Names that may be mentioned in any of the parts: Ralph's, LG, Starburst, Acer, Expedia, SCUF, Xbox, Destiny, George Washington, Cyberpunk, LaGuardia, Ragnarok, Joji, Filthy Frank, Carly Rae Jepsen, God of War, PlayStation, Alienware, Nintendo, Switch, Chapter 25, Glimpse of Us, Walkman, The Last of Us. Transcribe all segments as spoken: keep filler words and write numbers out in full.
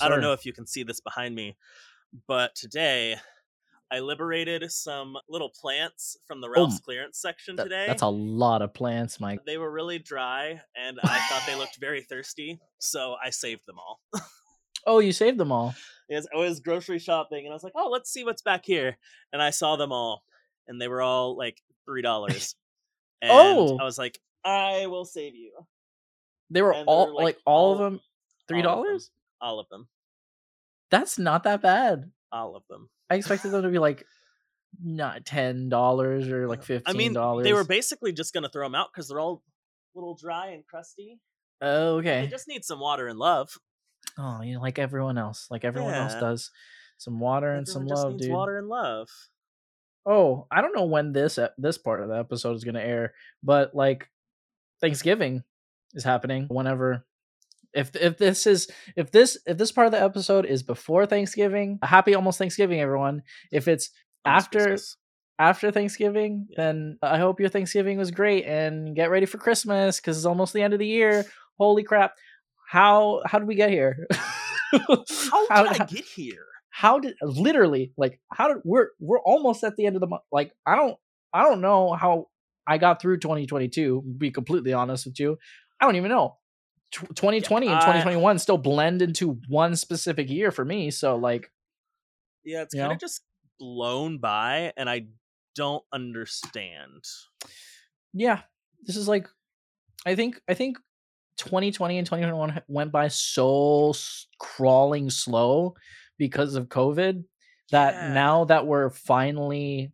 Yes, I don't know if you can see this behind me, but today I liberated some little plants from the Ralph's oh, clearance section that, today. That's a lot of plants, Mike. They were really dry, and I thought they looked very thirsty, so I saved them all. Oh, you saved them all. Yes, I was grocery shopping, and I was like, oh, let's see what's back here. And I saw them all, and they were all like three dollars. And oh. I was like, I will save you. They were and all, they were like, like all, all of them, three dollars? All of them. All of them. That's not that bad. All of them. I expected them to be like not ten dollars or like fifteen dollars. I mean, they were basically just going to throw them out because they're all a little dry and crusty. Oh, okay. They just need some water and love. Oh, you know, like everyone else, like everyone yeah. else does. Some water and everyone some just love, needs dude. Water and love. Oh, I don't know when this this part of the episode is going to air, but like Thanksgiving is happening whenever. If if this is if this if this part of the episode is before Thanksgiving, happy almost Thanksgiving, everyone. If it's almost after Christmas. after Thanksgiving, yeah. then I hope your Thanksgiving was great and get ready for Christmas because it's almost the end of the year. Holy crap! How how did we get here? how did how, I get here? How did literally like how did we're we're almost at the end of the month? Like I don't I don't know how I got through twenty twenty-two. To be completely honest with you, I don't even know. twenty twenty yeah, and twenty twenty-one I, still blend into one specific year for me, so like yeah it's kind of just blown by and I don't understand. Yeah, this is like I think I think twenty twenty and twenty twenty-one went by so crawling slow because of COVID that yeah. now that we're finally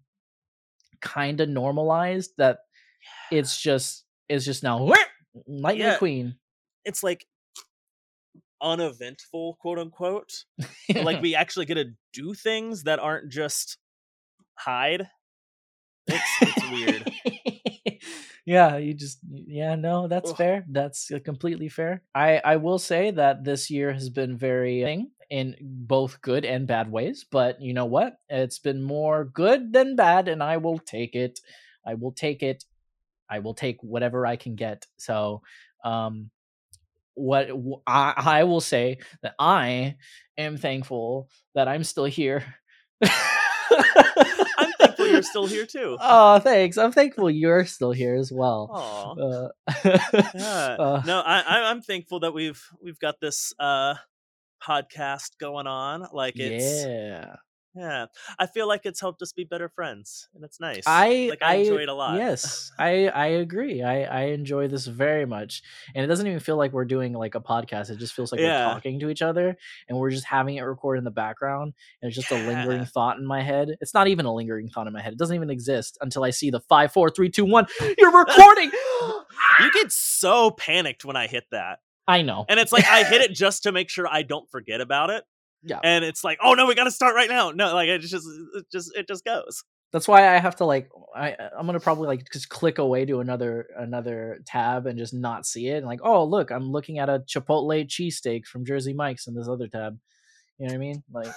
kind of normalized that yeah. it's just it's just now lightning yeah. queen. It's like uneventful, quote unquote. Like we actually get to do things that aren't just hide. It's, it's weird. Yeah, you just yeah, no, that's Ugh. fair. That's completely fair. I, I will say that this year has been very in both good and bad ways, but you know what? It's been more good than bad, and I will take it. I will take it. I will take whatever I can get. So, um What I, I will say that I am thankful that I'm still here. I'm thankful you're still here too. Oh, thanks. I'm thankful you're still here as well. Uh, yeah. uh, no, I, I'm thankful that we've we've got this uh, podcast going on. Like it's yeah, yeah. I feel like it's helped us be better friends, and it's nice. I like I, I enjoy it a lot. Yes, I, I agree. I, I enjoy this very much, and it doesn't even feel like we're doing like a podcast. It just feels like yeah. we're talking to each other, and we're just having it record in the background. And it's just yeah. a lingering thought in my head. It's not even a lingering thought in my head. It doesn't even exist until I see the five, four, three, two, one. You're recording. You get so panicked when I hit that. I know, and it's like I hit it just to make sure I don't forget about it. Yeah. And it's like, oh no, we got to start right now. No, like it just, it just, it just goes. That's why I have to like, I, I'm going to probably like just click away to another, another tab and just not see it. And like, oh, look, I'm looking at a Chipotle cheesesteak from Jersey Mike's in this other tab. You know what I mean? Like,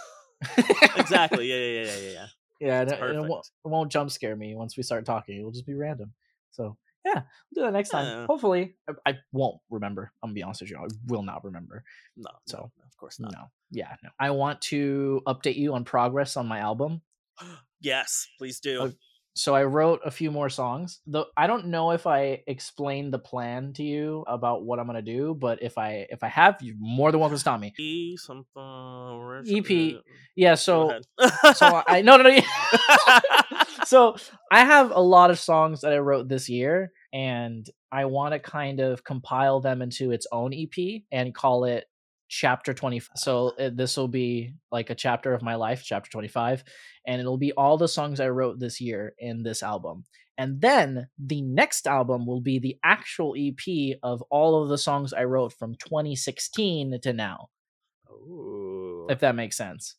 exactly. Yeah. Yeah. Yeah. Yeah. Yeah. Yeah. And, and it, won't, it won't jump scare me once we start talking. It'll just be random. So yeah, we'll do that next time. Uh, Hopefully I, I won't remember. I'm gonna be honest with you. I will not remember. No. So no, of course not. No. Yeah, no. I want to update you on progress on my album. Yes, please do. Uh, so I wrote a few more songs. Though I don't know if I explained the plan to you about what I'm gonna do, but if I if I have, you're more than welcome to stop me. E something E P. Yeah. So so I no no no. Yeah. So I have a lot of songs that I wrote this year, and I want to kind of compile them into its own E P and call it Chapter twenty-five. So it, this will be like a chapter of my life, Chapter twenty-five, and it'll be all the songs I wrote this year in this album. And then the next album will be the actual E P of all of the songs I wrote from twenty sixteen to now. Ooh. If that makes sense.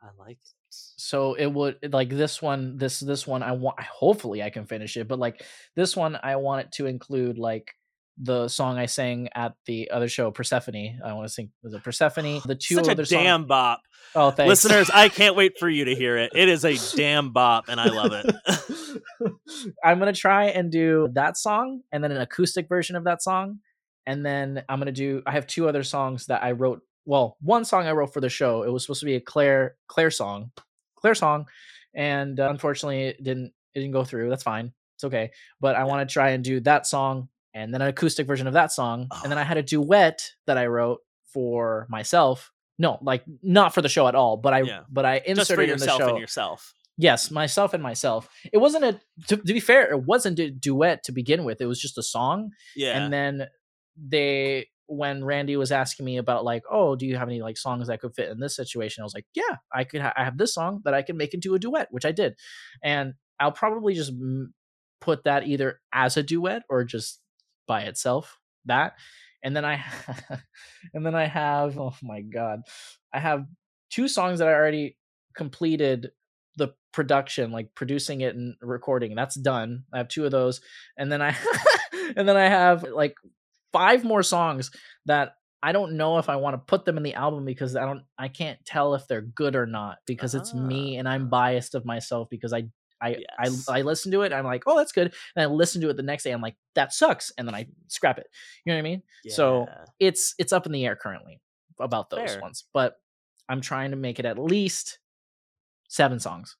I like it. So it would like this one, this, this one, I want, hopefully I can finish it, but like this one, I want it to include like the song I sang at the other show, Persephone. I want to sing was it Persephone. The two Such other a damn songs. Bop. Oh, thanks. Listeners, I can't wait for you to hear it. It is a damn bop and I love it. I'm going to try and do that song and then an acoustic version of that song. And then I'm going to do, I have two other songs that I wrote well, one song I wrote for the show. It was supposed to be a Claire Claire song, Claire song, and uh, unfortunately, it didn't it didn't go through. That's fine. It's okay. But I want to try and do that song and then an acoustic version of that song, oh. and then I had a duet that I wrote for myself. No, like not for the show at all, but I yeah. but I inserted Just for in yourself the show and yourself. Yes, myself and myself. It wasn't a to, to be fair, it wasn't a duet to begin with. It was just a song. Yeah. And then they when Randy was asking me about like, "Oh, do you have any like songs that could fit in this situation?" I was like, "Yeah, I could ha- I have this song that I can make into a duet," which I did. And I'll probably just m- put that either as a duet or just by itself. That. And then I and then I have oh my god. I have two songs that I already completed the production, like producing it and recording. That's done. I have two of those, and then I and then I have like five more songs that I don't know if I want to put them in the album because I don't I can't tell if they're good or not because ah. it's me and I'm biased of myself because I I, yes. I I listen to it. I'm like, oh, that's good. And I listen to it the next day. I'm like, that sucks. And then I scrap it. You know what I mean? Yeah. So it's it's up in the air currently about those Fair. ones. But I'm trying to make it at least seven songs.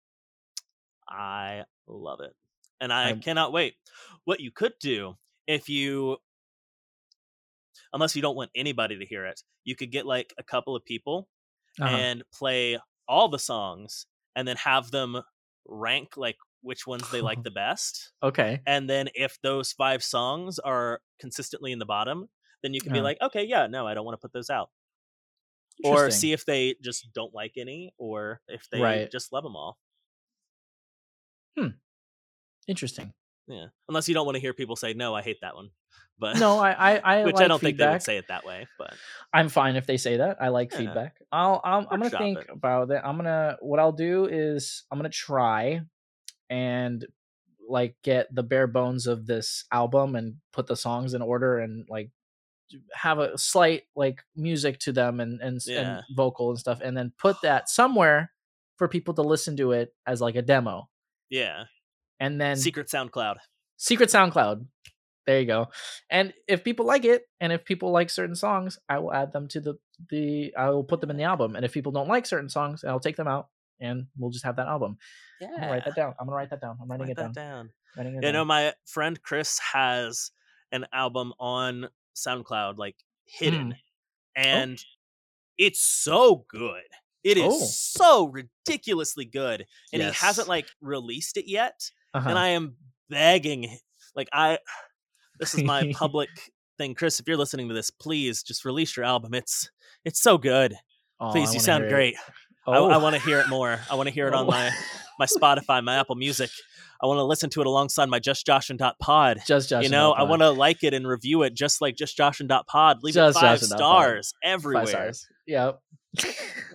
I love it. And I I'm, cannot wait. What you could do if you, unless you don't want anybody to hear it, you could get like a couple of people uh-huh. and play all the songs and then have them rank like which ones they like the best. Okay. And then if those five songs are consistently in the bottom, then you can yeah. be like, okay, yeah, no, I don't want to put those out. Or see if they just don't like any, or if they right. just love them all. Hmm. Interesting. Yeah. Unless you don't want to hear people say, no, I hate that one. But no, I, I, I which like I don't feedback. think they would say it that way. But I'm fine if they say that. I like yeah. feedback. I'll, I'm, I'm gonna think it. about it. I'm gonna what I'll do is I'm gonna try and like get the bare bones of this album and put the songs in order and like have a slight like music to them and and, yeah. and vocal and stuff, and then put that somewhere for people to listen to it as like a demo. Yeah, and then Secret SoundCloud. Secret SoundCloud. There you go. And if people like it, and if people like certain songs, I will add them to the, the I will put them in the album. And if people don't like certain songs, I'll take them out and we'll just have that album. Yeah. I'm gonna write that down. I'm going to write that down. I'm writing write it, that down. down. Writing it you down. know, my friend Chris has an album on SoundCloud, like hidden. Hmm. And oh. it's so good. It is oh. so ridiculously good. And yes. he hasn't like released it yet. Uh-huh. And I am begging. Like I... This is my public thing. Chris, if you're listening to this, please just release your album. It's it's so good. Oh, please, you sound great. Oh. I, I want to hear it more. I want to hear it oh. on my, my Spotify, my Apple Music. I want to listen to it alongside my Just Joshin dot pod. Just Joshin. You know, I want to like it and review it just like Just Joshin dot pod. Leave just it five Joshin. stars pod. everywhere. Five stars. Yep.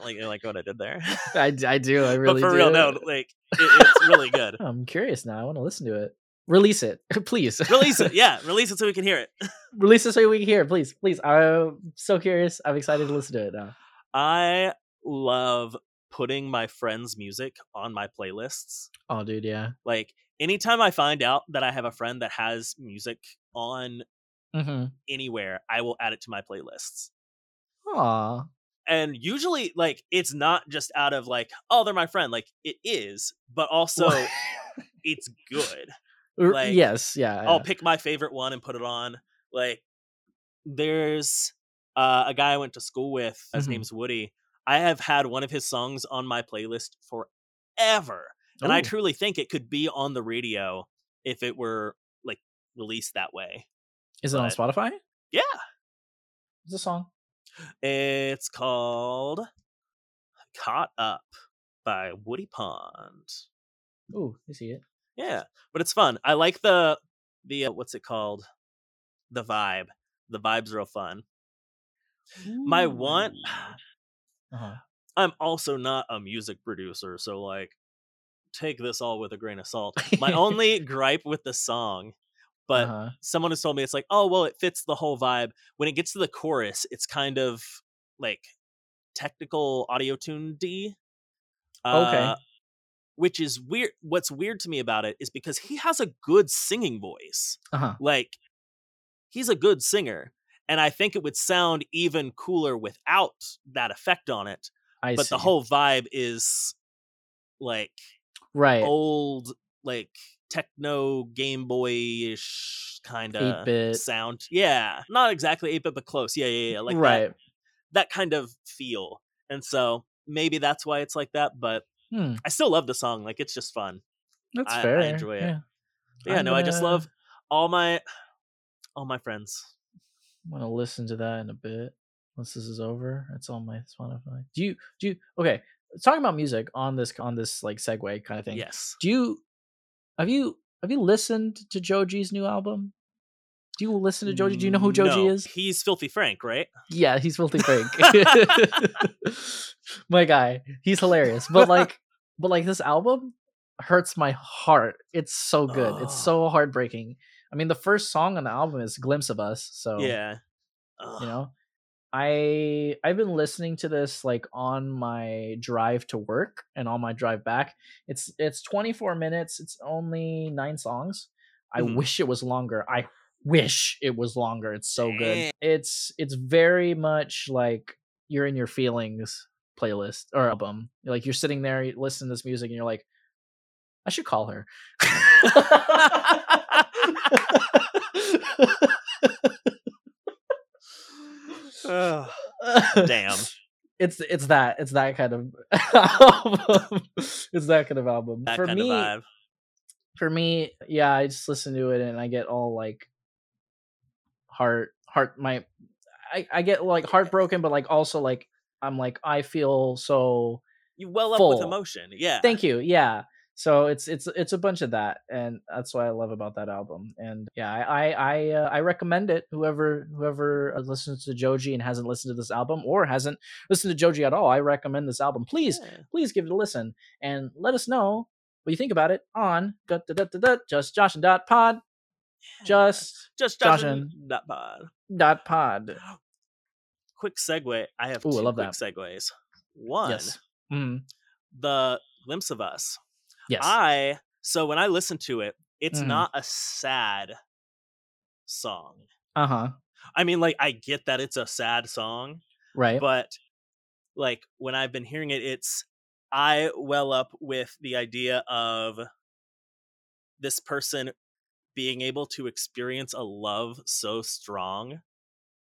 like, you like what I did there? I, I do. I really do. But for do. real, no, like, it, it's really good. I'm curious now. I want to listen to it. Release it, please. Release it, yeah. Release it so we can hear it. Release it so we can hear it, please, please. I'm so curious. I'm excited to listen to it now. I love putting my friends' music on my playlists. Oh, dude, yeah. Like, anytime I find out that I have a friend that has music on mm-hmm. anywhere, I will add it to my playlists. Aw. And usually, like, it's not just out of, like, oh, they're my friend. Like, it is, but also it's good. Like, yes, yeah. I'll yeah. pick my favorite one and put it on. Like, there's uh, a guy I went to school with. His mm-hmm. name's Woody. I have had one of his songs on my playlist forever, and Ooh. I truly think it could be on the radio if it were like released that way. Is it but, on Spotify? Yeah. What's the song? It's called "Caught Up" by Woody Pond. Ooh, I see it. Yeah, but it's fun. I like the the uh, what's it called? The vibe. The vibe's real fun. Ooh. My one. Uh-huh. I'm also not a music producer, so like, take this all with a grain of salt. My only gripe with the song, but uh-huh. someone has told me it's like, oh well, it fits the whole vibe. When it gets to the chorus, it's kind of like technical auto tune D. Uh, okay. Which is weird. What's weird to me about it is because he has a good singing voice. Uh-huh. Like, he's a good singer. And I think it would sound even cooler without that effect on it. I but see. The whole vibe is like right. old, like techno Game Boy-ish kind of sound. Yeah, not exactly eight bit, but close. Yeah, yeah, yeah. Like right. that, that kind of feel. And so maybe that's why it's like that. But hmm. I still love the song. Like, it's just fun. That's I, fair. I enjoy it. Yeah, yeah no, uh... I just love all my all my friends. I'm gonna listen to that in a bit once this is over. It's on my Spotify. Do you do you okay? Talking about music on this on this like segue kind of thing. Yes. Do you have you have you listened to Joji's new album? Do you listen to Joji? Do you know who Joji no. is? He's Filthy Frank, right? Yeah, he's Filthy Frank. My guy, he's hilarious. But like, but like this album hurts my heart. It's so good. Oh. It's so heartbreaking. I mean, the first song on the album is Glimpse of Us. So, yeah, Ugh. you know, I I've been listening to this like on my drive to work and on my drive back. It's it's twenty-four minutes. It's only nine songs. I mm. wish it was longer. I wish it was longer. It's so good. It's it's very much like you're in your feelings playlist or album. Like you're sitting there, you listen to this music and you're like, I should call her. oh, damn. It's it's that it's that kind of album. It's that kind of album. That for kind me, of vibe. For me, yeah, I just listen to it and I get all like heart heart my I, I get like heartbroken, but like also like I'm like I feel so you well full. Up with emotion. Yeah. Thank you. Yeah. So it's it's it's a bunch of that, and that's what I love about that album. And yeah, I I I, uh, I recommend it. Whoever whoever listens to Joji and hasn't listened to this album or hasn't listened to Joji at all, I recommend this album. Please yeah. please give it a listen and let us know what you think about it on just joshin dot pod. Just just joshin dot pod. Quick segue. I have Ooh, two I love quick that. segues. One, yes. mm. the Glimpse of Us. Yes. I so when I listen to it, it's mm. not a sad song. Uh-huh. I mean, like, I get that it's a sad song. Right. But like when I've been hearing it, it's I well up with the idea of this person being able to experience a love so strong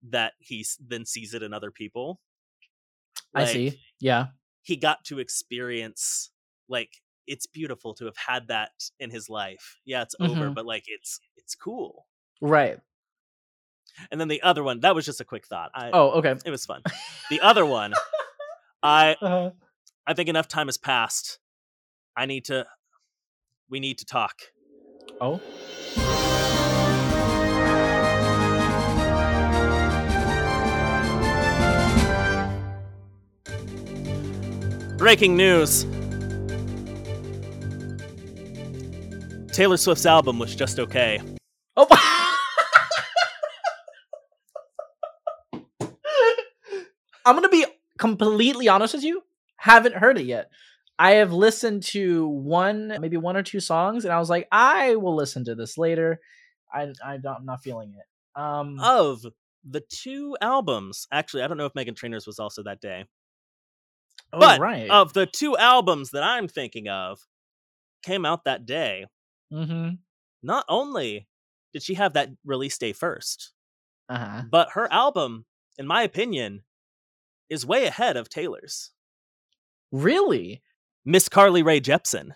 that he then sees it in other people. Like, I see. Yeah. He got to experience like it's beautiful to have had that in his life. Yeah, it's mm-hmm. over, but like it's it's cool. Right. And then the other one, that was just a quick thought. I, oh, okay. It was fun. The other one, I uh-huh. I think enough time has passed. I need to we need to talk. Oh. Breaking news. Taylor Swift's album was just okay. Oh, I'm going to be completely honest with you. Haven't heard it yet. I have listened to one, maybe one or two songs, and I was like, I will listen to this later. I, I don't, I'm not feeling it. Um, of the two albums, actually, I don't know if Megan Trainor's was also that day. Oh, but right. of the two albums that I'm thinking of came out that day. Mm-hmm. Not only did she have that release day first, uh-huh. but her album, in my opinion, is way ahead of Taylor's. Really? Miss Carly Rae Jepsen.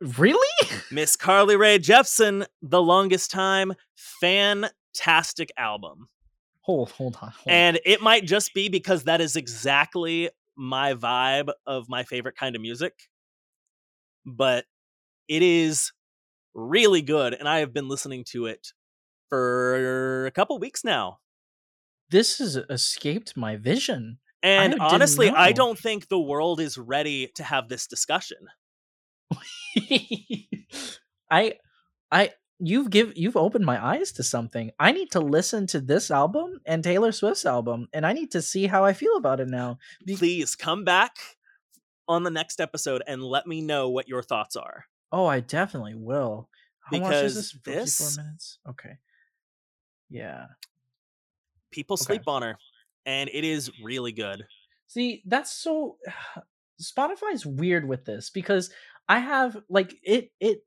Really? Miss Carly Rae Jepsen, The Longest Time, fantastic album. Hold, hold on. Hold and on. It might just be because that is exactly my vibe of my favorite kind of music. But it is really good, and I have been listening to it for a couple weeks now. This has escaped my vision. And I honestly, I don't think the world is ready to have this discussion. I, I, you've give, you've opened my eyes to something. I need to listen to this album and Taylor Swift's album, and I need to see how I feel about it now. Be- Please come back on the next episode and let me know what your thoughts are. Oh, I definitely will. How because much is this? fifty-four this minutes? Okay. Yeah. People sleep okay. on her, and it is really good. See, that's so... Spotify's weird with this, because I have, like, it it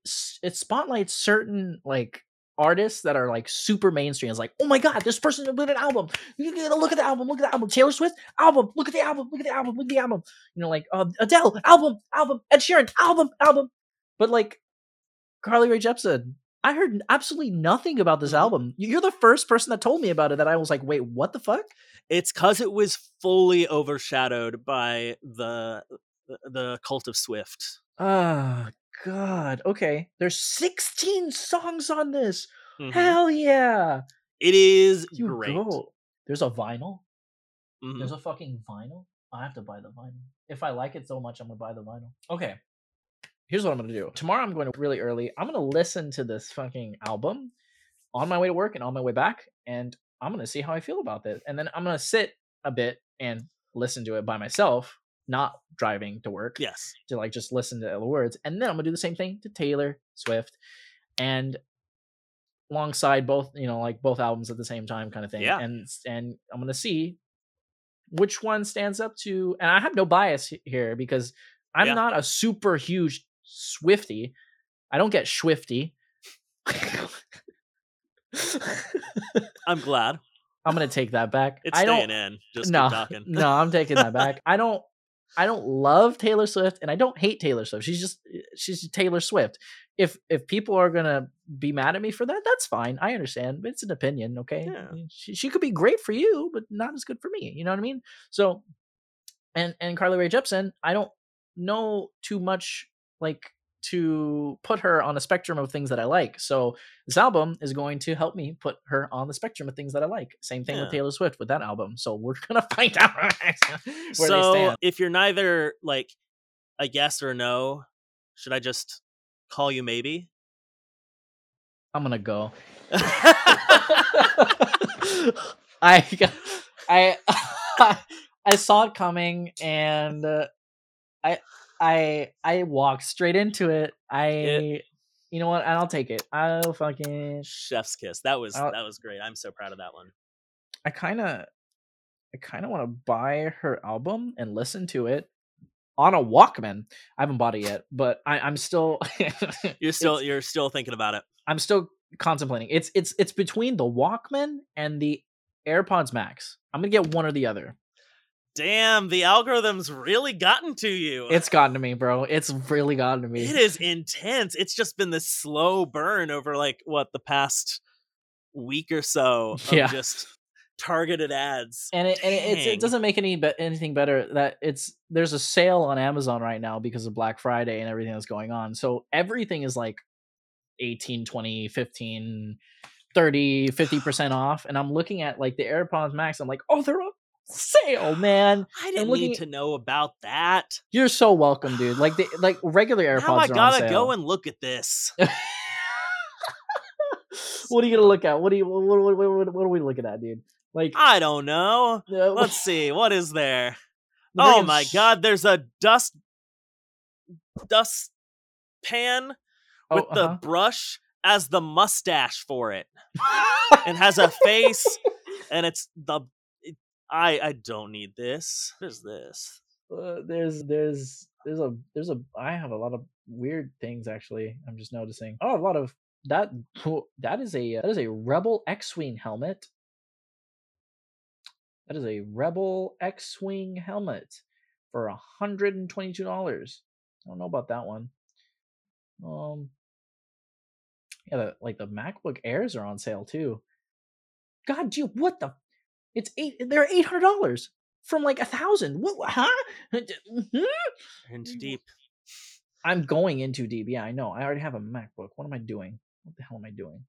it spotlights certain, like, artists that are, like, super mainstream. It's like, oh my god, this person did an album. You gotta look at the album, look at the album. Taylor Swift, album, look at the album, look at the album, look at the album. You know, like, uh, Adele, album, album. Ed Sheeran, album, album. But, like, Carly Rae Jepsen, I heard absolutely nothing about this album. You're the first person that told me about it that I was like, wait, what the fuck? It's because it was fully overshadowed by the the cult of Swift. Oh, God. Okay. There's sixteen songs on this. Mm-hmm. Hell yeah. It is you great. Go. There's a vinyl. Mm-hmm. There's a fucking vinyl. I have to buy the vinyl. If I like it so much, I'm going to buy the vinyl. Okay. Here's what I'm going to do. Tomorrow I'm going to really early. I'm going to listen to this fucking album on my way to work and on my way back. And I'm going to see how I feel about this. And then I'm going to sit a bit and listen to it by myself, not driving to work. Yes. To like just listen to the words. And then I'm going to do the same thing to Taylor Swift and alongside both, you know, like both albums at the same time kind of thing. Yeah. And, and I'm going to see which one stands up to, and I have no bias here because I'm yeah. not a super huge Swifty. I don't get Swifty. I'm glad. I'm gonna take that back. It's I staying don't, in. Just no, keep talking. No, I'm taking that back. I don't I don't love Taylor Swift and I don't hate Taylor Swift. She's just she's Taylor Swift. If if people are gonna be mad at me for that, that's fine. I understand, but it's an opinion, okay? Yeah. She she could be great for you, but not as good for me. You know what I mean? So and and Carly Rae Jepsen, I don't know too much like to put her on a spectrum of things that I like. So this album is going to help me put her on the spectrum of things that I like. Same thing yeah. with Taylor Swift with that album. So we're going to find out where so they stand. If you're neither like a yes or no, should I just call you maybe? I'm going to go. I, I, I saw it coming and uh, I, I I walked straight into it. I, it, you know what? I'll take it. I'll fucking chef's kiss. That was I'll, that was great. I'm so proud of that one. I kind of, I kind of want to buy her album and listen to it on a Walkman. I haven't bought it yet, but I, I'm still. you're still you're still thinking about it. I'm still contemplating. It's it's it's between the Walkman and the AirPods Max. I'm gonna get one or the other. Damn, the algorithm's really gotten to you. It's gotten to me, bro. It's really gotten to me. It is intense. It's just been this slow burn over like what the past week or so of yeah. just targeted ads. And it, and it, it's, it doesn't make any be- anything better that it's there's a sale on Amazon right now because of Black Friday and everything that's going on. So everything is like eighteen, twenty, fifteen, thirty, fifty percent off. And I'm looking at like the AirPods Max. I'm like, oh, they're up. Sale, man. I didn't need to know about that. You're so welcome, dude. Like the like regular AirPods now I gotta are on sale. Go and look at this. What are you gonna look at? What are you? What, what, what, what are we looking at, dude? Like I don't know. Uh, Let's see. What is there? Oh my sh- god! There's a dust dust pan with oh, the uh-huh. brush as the mustache for it, and has a face, and it's the. I, I don't need this. There's this. Uh, there's there's there's a there's a I have a lot of weird things actually. I'm just noticing. Oh, a lot of that. That is a that is a Rebel X-wing helmet. That is a Rebel X-wing helmet for a hundred and twenty-two dollars. I don't know about that one. Um, yeah, the, like the MacBook Airs are on sale too. God, dude, what the. It's eight. They're eight hundred dollars from like a thousand. What? Huh? Into deep. I'm going into deep. Yeah, I know. I already have a MacBook. What am I doing? What the hell am I doing?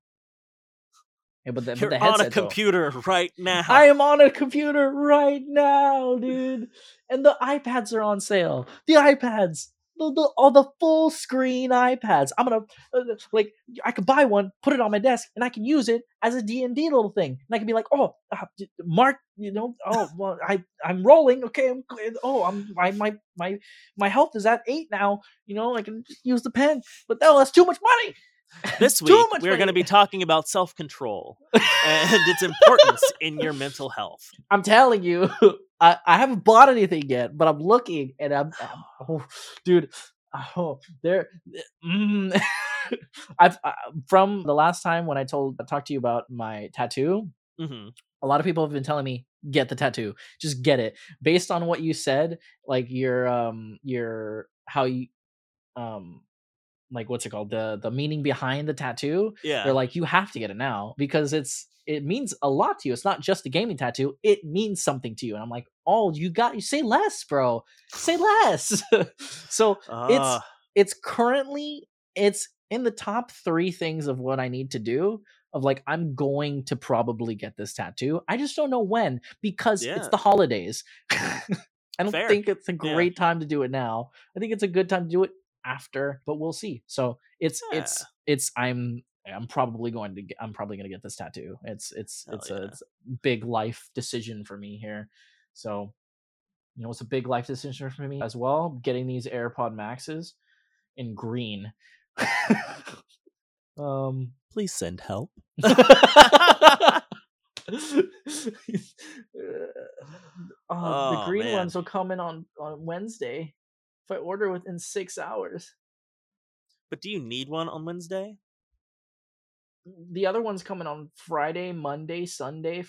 Yeah, but the, you're but the on a computer though. Right now. I am on a computer right now, dude. And the iPads are on sale. The iPads. The, the, all the full screen iPads. I'm gonna uh, like I could buy one, put it on my desk, and I can use it as a D and D little thing. And I can be like, oh, uh, Mark, you know, oh, well, I I'm rolling, okay. I'm, oh, I'm my my my my health is at eight now. You know, I can just use the pen, but no, that's too much money. This week, we're going to be talking about self-control and its importance in your mental health. I'm telling you, I, I haven't bought anything yet, but I'm looking, and I'm, I'm oh, dude, oh, there. Mm. I've I, from the last time when I told I talked to you about my tattoo. Mm-hmm. A lot of people have been telling me, get the tattoo, just get it. Based on what you said, like your um your how you um. like what's it called? The the meaning behind the tattoo. Yeah. They're like, you have to get it now because it's it means a lot to you. It's not just a gaming tattoo. It means something to you. And I'm like, oh, you got you say less, bro. Say less. so uh. it's it's currently it's in the top three things of what I need to do. Of like, I'm going to probably get this tattoo. I just don't know when because yeah. it's the holidays. I don't Fair. think it's a great yeah. time to do it now. I think it's a good time to do it after, but we'll see. So it's yeah. it's it's i'm i'm probably going to get, i'm probably going to get this tattoo. It's it's it's a, yeah. it's a big life decision for me here. So you know it's a big life decision for me as well, getting these AirPod Maxes in green. Um please send help. oh, oh, the green man. ones will come in on on Wednesday if I order within six hours. But do you need one on Wednesday? The other one's coming on Friday, Monday, Sunday,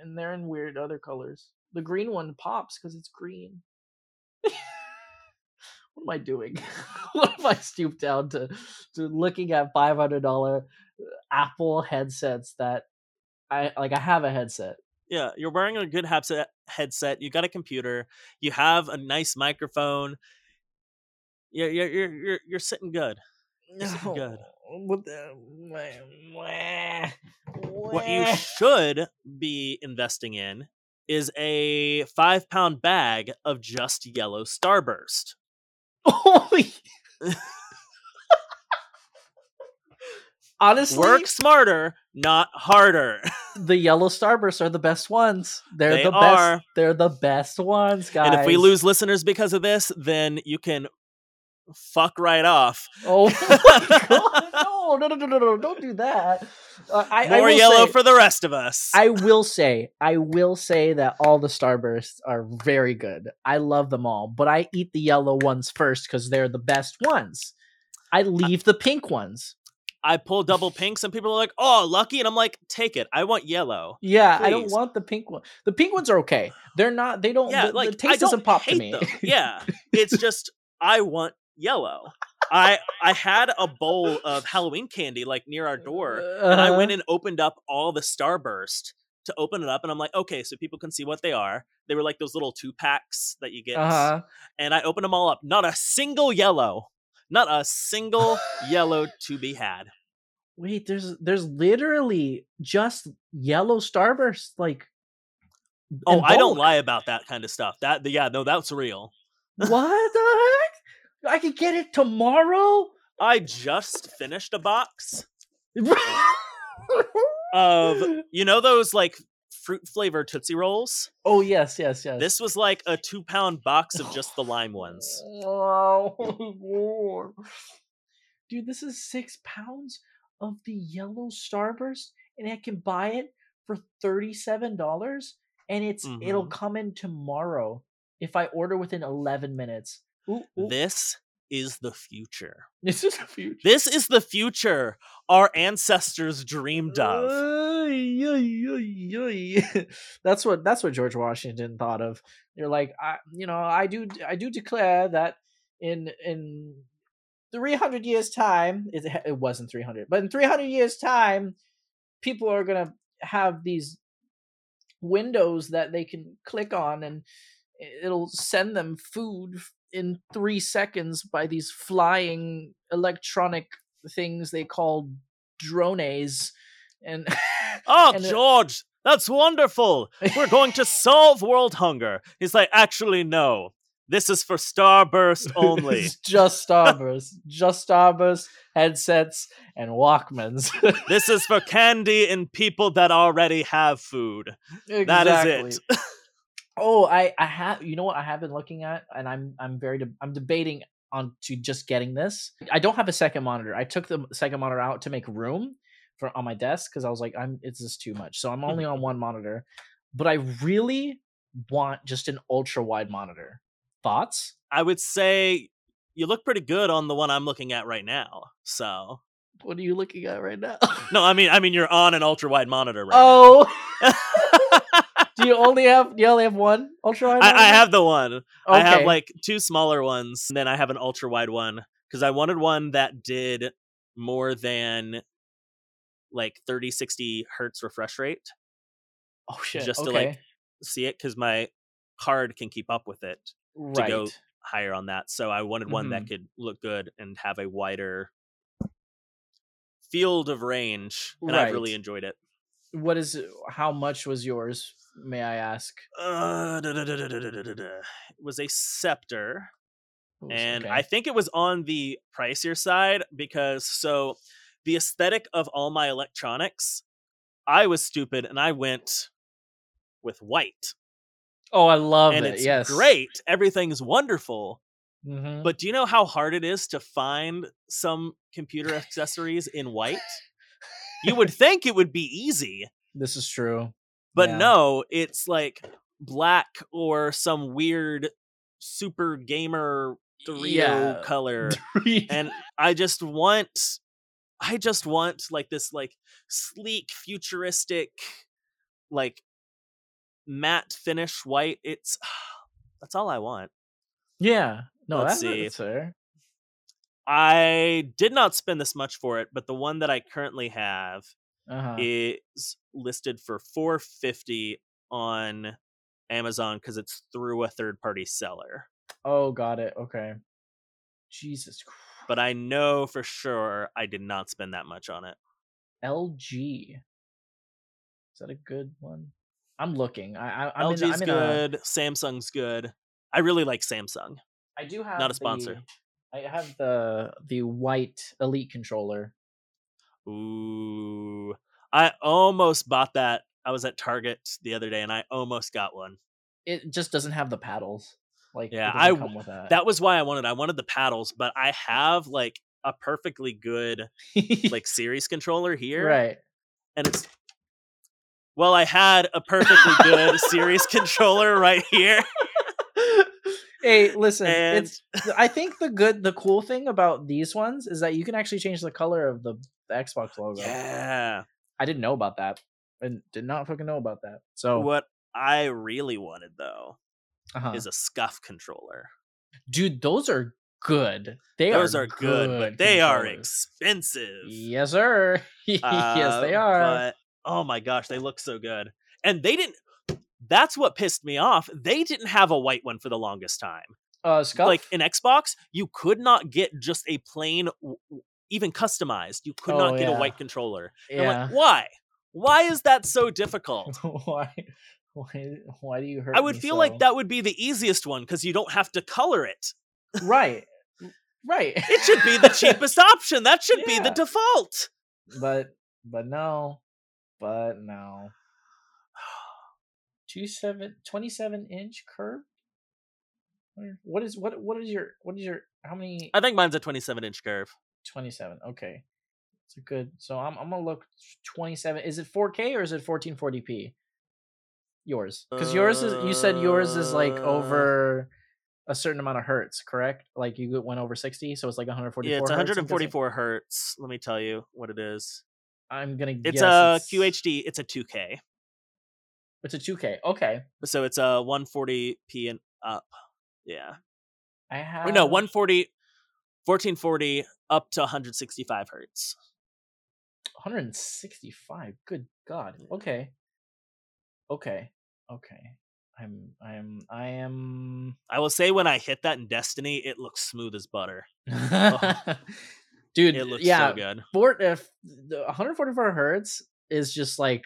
and they're in weird other colors. The green one pops because it's green. What am I doing? What am I stooped down to, to looking at five hundred dollars Apple headsets that I like? I have a headset. Yeah, you're wearing a good headset. You got a computer. You have a nice microphone. You're you're you're you're sitting good. You're sitting good. What, the, wah, wah. What you should be investing in is a five pound bag of just yellow Starburst. Holy! Honestly, work smarter, not harder. The yellow Starbursts are the best ones. They're they the are. best. They're the best ones, guys. And if we lose listeners because of this, then you can fuck right off. Oh my God. No, no, no, no, no! Don't do that. Uh, I, More I will yellow say, for the rest of us. I will say, I will say that all the Starbursts are very good. I love them all, but I eat the yellow ones first because they're the best ones. I leave I- the pink ones. I pull double pinks and people are like, oh, lucky. And I'm like, take it. I want yellow. Yeah, please. I don't want the pink one. The pink ones are okay. They're not, they don't, yeah, the, like, the taste doesn't pop to me. Them. Yeah. It's just, I want yellow. I I had a bowl of Halloween candy like near our door and I went and opened up all the Starburst to open it up. And I'm like, okay, so people can see what they are. They were like those little two packs that you get. Uh-huh. And I opened them all up. Not a single yellow. Not a single yellow to be had. Wait, there's there's literally just yellow Starburst, like. Oh, I don't lie about that kind of stuff. That yeah, no, that's real. What the heck? I could get it tomorrow. I just finished a box of you know those like fruit flavored Tootsie rolls. Oh yes, yes, yes. This was like a two pound box of just the lime ones. Oh, dude, this is six pounds of the yellow Starburst, and I can buy it for thirty-seven dollars, and it's mm-hmm. it'll come in tomorrow if I order within eleven minutes. Ooh, ooh. This is the future. This is the future. This is the future our ancestors dreamed of. Oy, oy, oy, oy. That's what that's what George Washington thought of. You're like, I, you know, I do I do declare that in in three hundred years time, it, it wasn't three hundred, but in three hundred years time, people are going to have these windows that they can click on and it'll send them food in three seconds by these flying electronic things they call drones. And oh, and George, it, that's wonderful. We're going to solve world hunger. He's like, actually, no. This is for Starburst only. It's just Starburst. Just Starburst, headsets, and Walkmans. This is for candy and people that already have food. Exactly. That is it. Oh, I, I have. You know what I have been looking at, and I'm I'm very de- I'm debating on to just getting this. I don't have a second monitor. I took the second monitor out to make room for on my desk because I was like, I'm it's just too much. So I'm only on one monitor, but I really want just an ultra wide monitor. Thoughts? I would say you look pretty good on the one I'm looking at right now. So what are you looking at right now? No, I mean, I mean, you're on an ultra wide monitor right oh. now. Oh. Do you only have you only have one ultra wide? I, I have the one. Okay. I have like two smaller ones, and then I have an ultra wide one because I wanted one that did more than like thirty sixty hertz refresh rate. Oh shit! Just okay. to like see it because my card can keep up with it right. to go higher on that. So I wanted one mm-hmm. that could look good and have a wider field of range, and right. I really enjoyed it. What is? How much was yours? May I ask? Uh, da, da, da, da, da, da, da, da. It was a Scepter, Ooh, and okay. I think it was on the pricier side because so the aesthetic of all my electronics, I was stupid and I went with white. Oh, I love and it. It's yes, great. Everything's wonderful. Mm-hmm. But do you know how hard it is to find some computer accessories in white? You would think it would be easy. This is true. But yeah. no, it's like black or some weird super gamer Dorito yeah. color. And I just want, I just want like this like sleek, futuristic, like matte finish white. It's, that's all I want. Yeah. No, Let's that's, see. that's fair. I did not spend this much for it, but the one that I currently have uh-huh. is listed for four hundred fifty dollars on Amazon because it's through a third-party seller. Oh, got it. Okay. Jesus Christ. But I know for sure I did not spend that much on it. L G. Is that a good one? I'm looking. I, I, I'm LG's in, I'm in good. A... Samsung's good. I really like Samsung. I do have not a sponsor. The, I have the the white Elite controller. Ooh. I almost bought that. I was at Target the other day and I almost got one. It just doesn't have the paddles. Like yeah, I come with that. That was why I wanted I wanted the paddles, but I have like a perfectly good like series controller here. Right. And it's well, I had a perfectly good series controller right here. Hey, listen, and... it's I think the good the cool thing about these ones is that you can actually change the color of the, the Xbox logo. Yeah. I didn't know about that. I did not fucking know about that. So what I really wanted though uh-huh. is a SCUF controller. Dude, those are good. They those are, are good, good, but they are expensive. Yes, sir. uh, yes, they are. But oh my gosh, they look so good. And they didn't That's what pissed me off. They didn't have a white one for the longest time. Uh, Scuff? Like in Xbox, you could not get just a plain, even customized. You could oh, not get yeah. a white controller. Yeah. I'm like, why? Why is that so difficult? why? Why? Why do you hurt? I would me feel so? Like that would be the easiest one because you don't have to color it. Right. Right. It should be the cheapest option. That should yeah. be the default. But but no. But no. twenty-seven inch curve. What is what? What is your? What is your? How many? I think mine's a twenty-seven inch curve. twenty-seven. Okay, it's a good. So I'm I'm gonna look twenty-seven. Is it four K or is it fourteen forty p? Yours, because yours is. You said yours is like over a certain amount of hertz, correct? Like you went over sixty, so it's like one hundred forty-four. Yeah, it's one hundred forty-four hertz. hertz. Let me tell you what it is. I'm gonna. It's guess a it's... Q H D. It's a two K. It's a two K. Okay. So it's a one forty p and up. Yeah. I have. Or no, one forty, fourteen forty up to one sixty-five hertz. one sixty-five. Good God. Okay. Okay. Okay. I'm. I'm. I am. I will say when I hit that in Destiny, it looks smooth as butter. Oh. Dude, it looks yeah, so good. For, uh, one forty-four hertz is just like.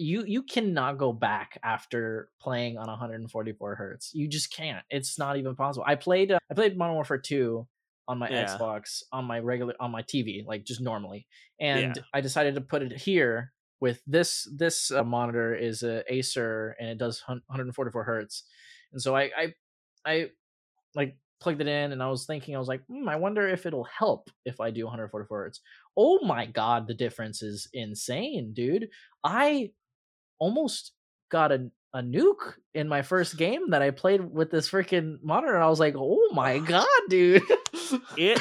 You you cannot go back after playing on one forty-four hertz. You just can't. It's not even possible. I played uh, I played Modern Warfare two on my yeah. Xbox on my regular on my T V like just normally, and yeah. I decided to put it here with this this uh, monitor is a Acer and it does one forty-four hertz, and so I I I like plugged it in, and I was thinking, I was like, hmm, I wonder if it'll help if I do one forty-four hertz. Oh my God, the difference is insane, dude. I almost got a, a nuke in my first game that I played with this freaking monitor, and I was like, oh my God, dude. It,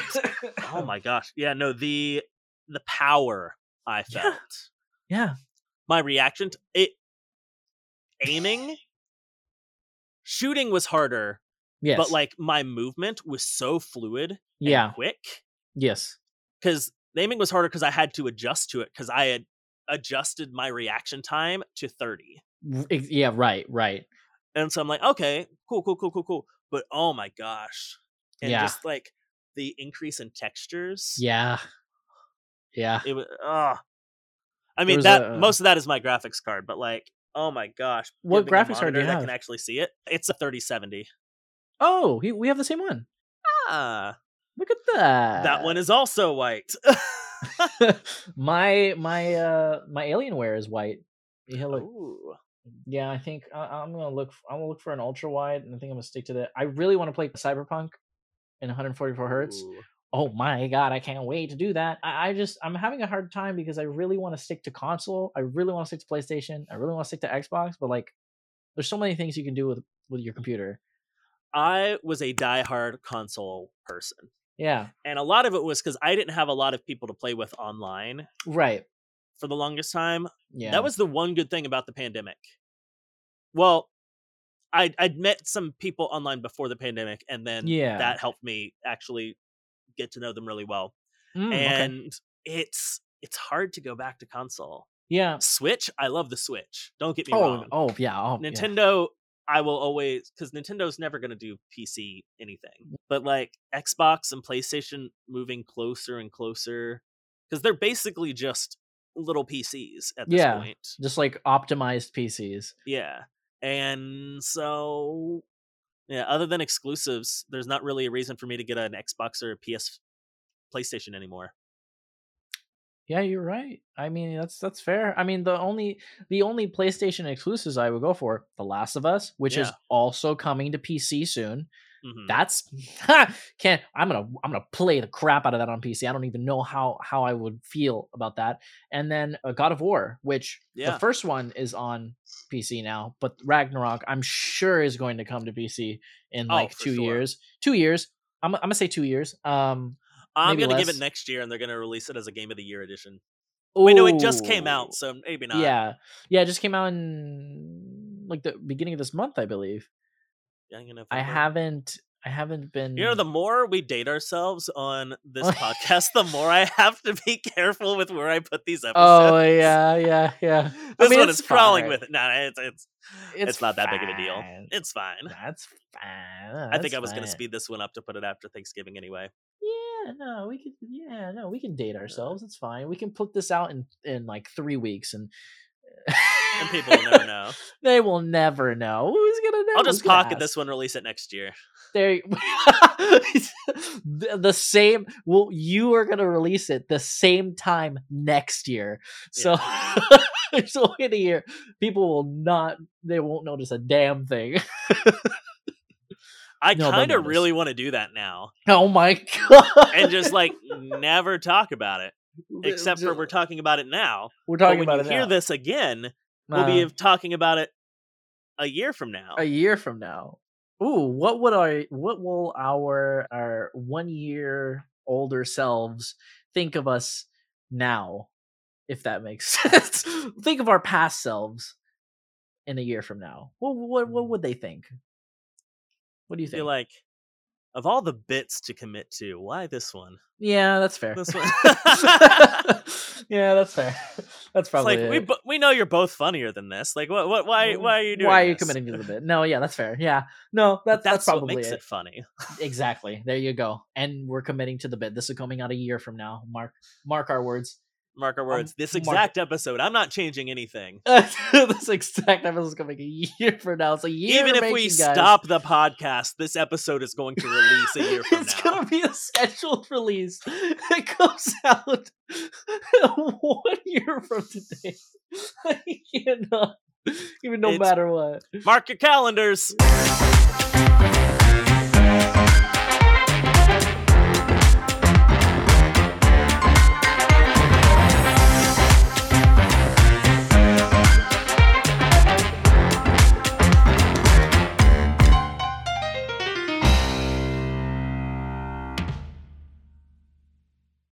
oh my gosh. Yeah, no, the the power I felt. Yeah. yeah. My reaction to it, aiming, shooting was harder. Yes. But like my movement was so fluid and yeah. quick. Yes. Because the aiming was harder because I had to adjust to it because I had adjusted my reaction time to thirty. Yeah, right, right. And so I'm like, okay, cool, cool, cool, cool, cool. But oh my gosh. And yeah. just like the increase in textures. Yeah. Yeah. It was uh I mean that a, uh... most of that is my graphics card, but like, oh my gosh. What graphics card do you have? I can actually see it. It's a thirty seventy. Oh, he, we have the same one. Ah, look at that. That one is also white. my my uh my Alienware is white. Yeah, look, yeah I think uh, I'm gonna look. I'm gonna look for an ultra wide, and I think I'm gonna stick to that. I really want to play Cyberpunk in one forty-four hertz. Ooh. Oh my God, I can't wait to do that. I, I just I'm having a hard time because I really want to stick to console. I really want to stick to PlayStation. I really want to stick to Xbox. But like, there's so many things you can do with with your computer. I was a diehard console person. Yeah. And a lot of it was because I didn't have a lot of people to play with online. Right. For the longest time. Yeah. That was the one good thing about the pandemic. Well, I'd, I'd met some people online before the pandemic, and then yeah. that helped me actually get to know them really well. Mm, and okay. it's it's hard to go back to console. Yeah. Switch, I love the Switch. Don't get me oh, wrong. Oh, yeah. Oh, Nintendo... Yeah. I will always, because Nintendo's never going to do P C anything, but like Xbox and PlayStation moving closer and closer because they're basically just little P Cs at this yeah, point. Just like optimized P Cs. Yeah. And so, yeah, other than exclusives, there's not really a reason for me to get an Xbox or a P S PlayStation anymore. Yeah, you're right. I mean, that's that's fair. I mean, the only the only PlayStation exclusives I would go for, The Last of Us, which yeah. is also coming to P C soon. Mm-hmm. That's can't I'm gonna I'm gonna play the crap out of that on P C. I don't even know how how I would feel about that. And then uh, God of War, which yeah. the first one is on P C now, but Ragnarok I'm sure is going to come to P C in like oh, two sure. years. Two years. I'm I'm gonna say two years. Um. I'm maybe gonna less. give it next year, and they're gonna release it as a Game of the Year edition. Ooh. Wait, no, it just came out, so maybe not. Yeah, yeah, it just came out in like the beginning of this month, I believe. Yeah, you know, I haven't, I haven't been. You know, the more we date ourselves on this podcast, the more I have to be careful with where I put these episodes. Oh yeah, yeah, yeah. This I mean, one is crawling fine. with it. No, it's it's it's, it's not fine. that big of a deal. It's fine. That's fine. No, that's I think I was fine. gonna speed this one up to put it after Thanksgiving anyway. Yeah, no, we can. Yeah, no, we can date ourselves. It's fine. We can put this out in, in like three weeks, and and people will never know. They will never know. Who's gonna know? I'll just Who's pocket this one, release it next year. There, you... the, the same. Well, you are gonna release it the same time next year. So, yeah. so in a year, people will not. They won't notice a damn thing. I no, kind of really want to do that now. Oh my God. And just like never talk about it. Except for we're talking about it now. We're talking about it now. When you hear this again, we'll uh, be talking about it a year from now. A year from now. Ooh, what would our what will our our one year older selves think of us now, if that makes sense? Think of our past selves in a year from now. What what what would they think? What do you think? I feel like, of all the bits to commit to, why this one? Yeah, that's fair. This one. Yeah, that's fair. That's probably it's like it. we bo- we know you're both funnier than this. Like, what? What? Why? Why are you doing? Why are you this? committing to the bit? No, yeah, that's fair. Yeah, no, that, that's that's probably what makes it. it funny. Exactly. There you go. And we're committing to the bit. This is coming out a year from now. Mark, mark our words. Mark our words. Um, this exact mark- episode. I'm not changing anything. This exact episode is coming a year from now. It's a year. Even if making, we guys. stop the podcast, this episode is going to release a year from it's now. It's going to be a scheduled release. It comes out one year from today. I cannot. Even no it's, matter what. Mark your calendars.